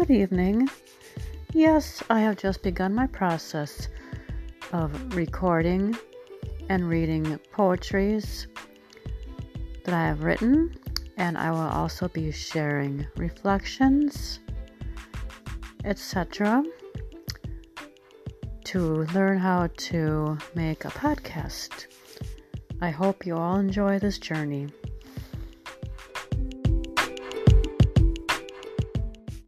Good evening. Yes, I have just begun my process of recording and reading poetries that I have written, and I will also be sharing reflections, etc., to learn how to make a podcast. I hope you all enjoy this journey.